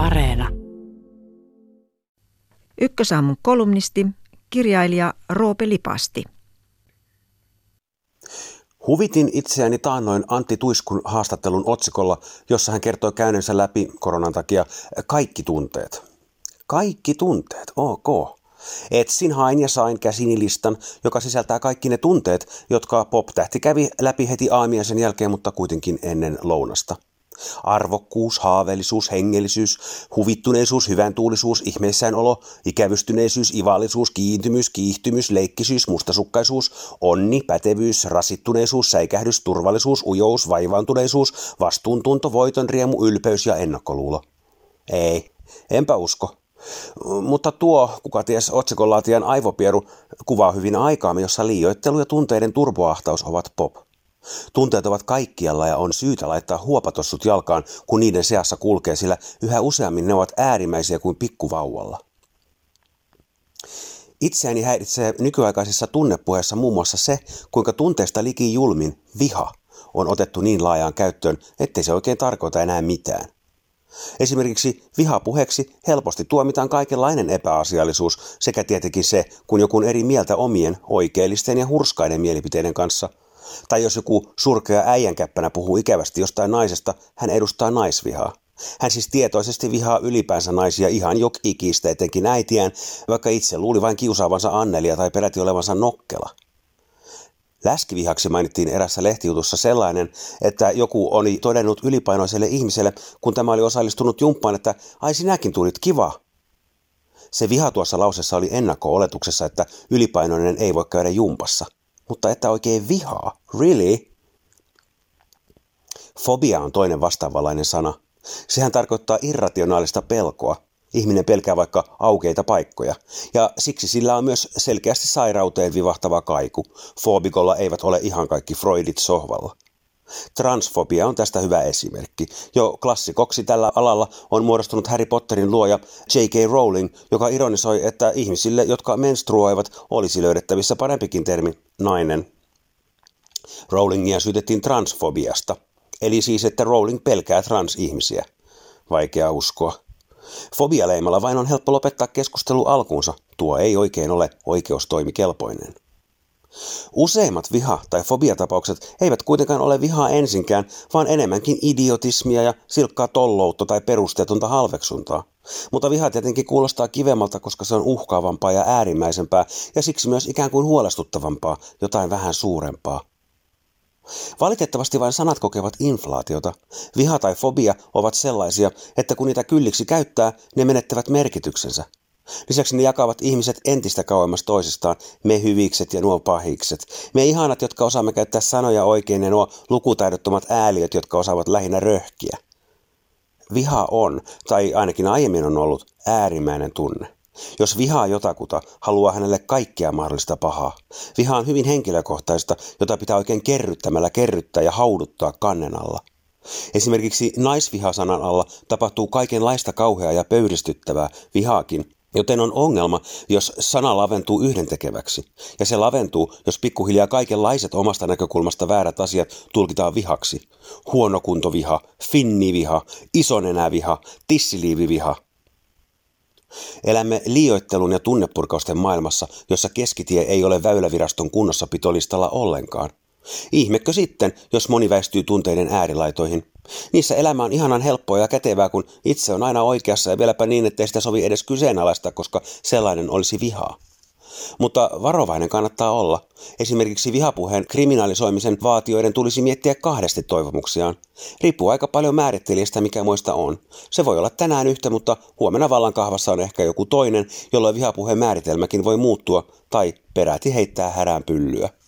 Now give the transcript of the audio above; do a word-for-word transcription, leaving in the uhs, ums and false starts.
Areena. Ykkösaamun kolumnisti, kirjailija Roope Lipasti. Huvitin itseäni taannoin Antti Tuiskun haastattelun otsikolla, jossa hän kertoi käyneensä läpi koronan takia kaikki tunteet. Kaikki tunteet, ok. Etsin, hain ja sain käsini listan, joka sisältää kaikki ne tunteet, jotka pop-tähti kävi läpi heti aamien sen jälkeen, mutta kuitenkin ennen lounasta. Arvokkuus, haaveellisuus, hengellisyys, huvittuneisuus, hyväntuulisuus, ihmeissäänolo, ikävystyneisyys, ivallisuus, kiintymys, kiihtymys, leikkisyys, mustasukkaisuus, onni, pätevyys, rasittuneisuus, säikähdys, turvallisuus, ujous, vaivaantuneisuus, vastuuntunto, voitonriemu, ylpeys ja ennakkoluulo. Ei, enpä usko. Mutta tuo, kuka ties otsikonlaatijan aivopieru, kuvaa hyvin aikaamme, jossa liioittelu ja tunteiden turboahtaus ovat pop. Tunteet ovat kaikkialla ja on syytä laittaa huopatossut jalkaan, kun niiden seassa kulkee, sillä yhä useammin ne ovat äärimmäisiä kuin pikkuvauvalla. Itseäni häiritsee nykyaikaisessa tunnepuheessa muun muassa se, kuinka tunteesta liki julmin viha on otettu niin laajaan käyttöön, ettei se oikein tarkoita enää mitään. Esimerkiksi vihapuheeksi helposti tuomitaan kaikenlainen epäasiallisuus sekä tietenkin se, kun joku on eri mieltä omien oikeellisten ja hurskaiden mielipiteiden kanssa. Tai jos joku surkea äijänkäppänä puhuu ikävästi jostain naisesta, hän edustaa naisvihaa. Hän siis tietoisesti vihaa ylipäänsä naisia ihan jokikistä, etenkin äitiään, vaikka itse luuli vain kiusaavansa Annelia tai peräti olevansa nokkela. Läskivihaksi mainittiin erässä lehtijutussa sellainen, että joku oli todennut ylipainoiselle ihmiselle, kun tämä oli osallistunut jumppaan, että ai sinäkin tulit kiva. Se viha tuossa lausessa oli ennakko-oletuksessa, että ylipainoinen ei voi käydä jumpassa. Mutta että oikein vihaa, really? Fobia on toinen vastaavanlainen sana. Sehän tarkoittaa irrationaalista pelkoa. Ihminen pelkää vaikka aukeita paikkoja. Ja siksi sillä on myös selkeästi sairauteen vivahtava kaiku. Foobikolla eivät ole ihan kaikki Freudit sohvalla. Transfobia on tästä hyvä esimerkki. Jo klassikoksi tällä alalla on muodostunut Harry Potterin luoja J K Rowling, joka ironisoi, että ihmisille, jotka menstruoivat, olisi löydettävissä parempikin termi nainen. Rowlingia syytettiin transfobiasta, eli siis, että Rowling pelkää transihmisiä. Vaikea uskoa. Fobialeimalla vain on helppo lopettaa keskustelu alkuunsa. Tuo ei oikein ole oikeustoimikelpoinen. Useimmat viha- tai fobiatapaukset eivät kuitenkaan ole vihaa ensinkään, vaan enemmänkin idiotismia ja silkkaa tolloutta tai perusteetonta halveksuntaa. Mutta viha tietenkin kuulostaa kivemmalta, koska se on uhkaavampaa ja äärimmäisempää ja siksi myös ikään kuin huolestuttavampaa, jotain vähän suurempaa. Valitettavasti vain sanat kokevat inflaatiota. Viha tai fobia ovat sellaisia, että kun niitä kylliksi käyttää, ne menettävät merkityksensä. Lisäksi ne jakavat ihmiset entistä kauemmas toisistaan, me hyvikset ja nuo pahikset. Me ihanat, jotka osaamme käyttää sanoja oikein ja nuo lukutaidottomat ääliöt, jotka osaavat lähinnä röhkiä. Viha on, tai ainakin aiemmin on ollut, äärimmäinen tunne. Jos vihaa jotakuta, haluaa hänelle kaikkea mahdollista pahaa. Viha on hyvin henkilökohtaista, jota pitää oikein kerryttämällä kerryttää ja hauduttaa kannen alla. Esimerkiksi naisvihasanan alla tapahtuu kaikenlaista kauheaa ja pöyristyttävää, vihaakin. Joten on ongelma, jos sana laventuu yhdentekeväksi. Ja se laventuu, jos pikkuhiljaa kaikenlaiset omasta näkökulmasta väärät asiat tulkitaan vihaksi. Huonokuntoviha, finniviha, isonenäviha, tissiliiviviha. Elämme liioittelun ja tunnepurkausten maailmassa, jossa keskitie ei ole Väyläviraston kunnossapitolistalla ollenkaan. Ihmekö sitten, jos moni väistyy tunteiden äärilaitoihin? Niissä elämä on ihanan helppoa ja kätevää, kun itse on aina oikeassa ja vieläpä niin, ettei sitä sovi edes kyseenalaista, koska sellainen olisi vihaa. Mutta varovainen kannattaa olla. Esimerkiksi vihapuheen kriminalisoimisen vaatijoiden tulisi miettiä kahdesti toivomuksiaan. Riippuu aika paljon määrittelijästä, mikä muista on. Se voi olla tänään yhtä, mutta huomenna vallankahvassa on ehkä joku toinen, jolloin vihapuheen määritelmäkin voi muuttua tai peräti heittää härään pyllyä.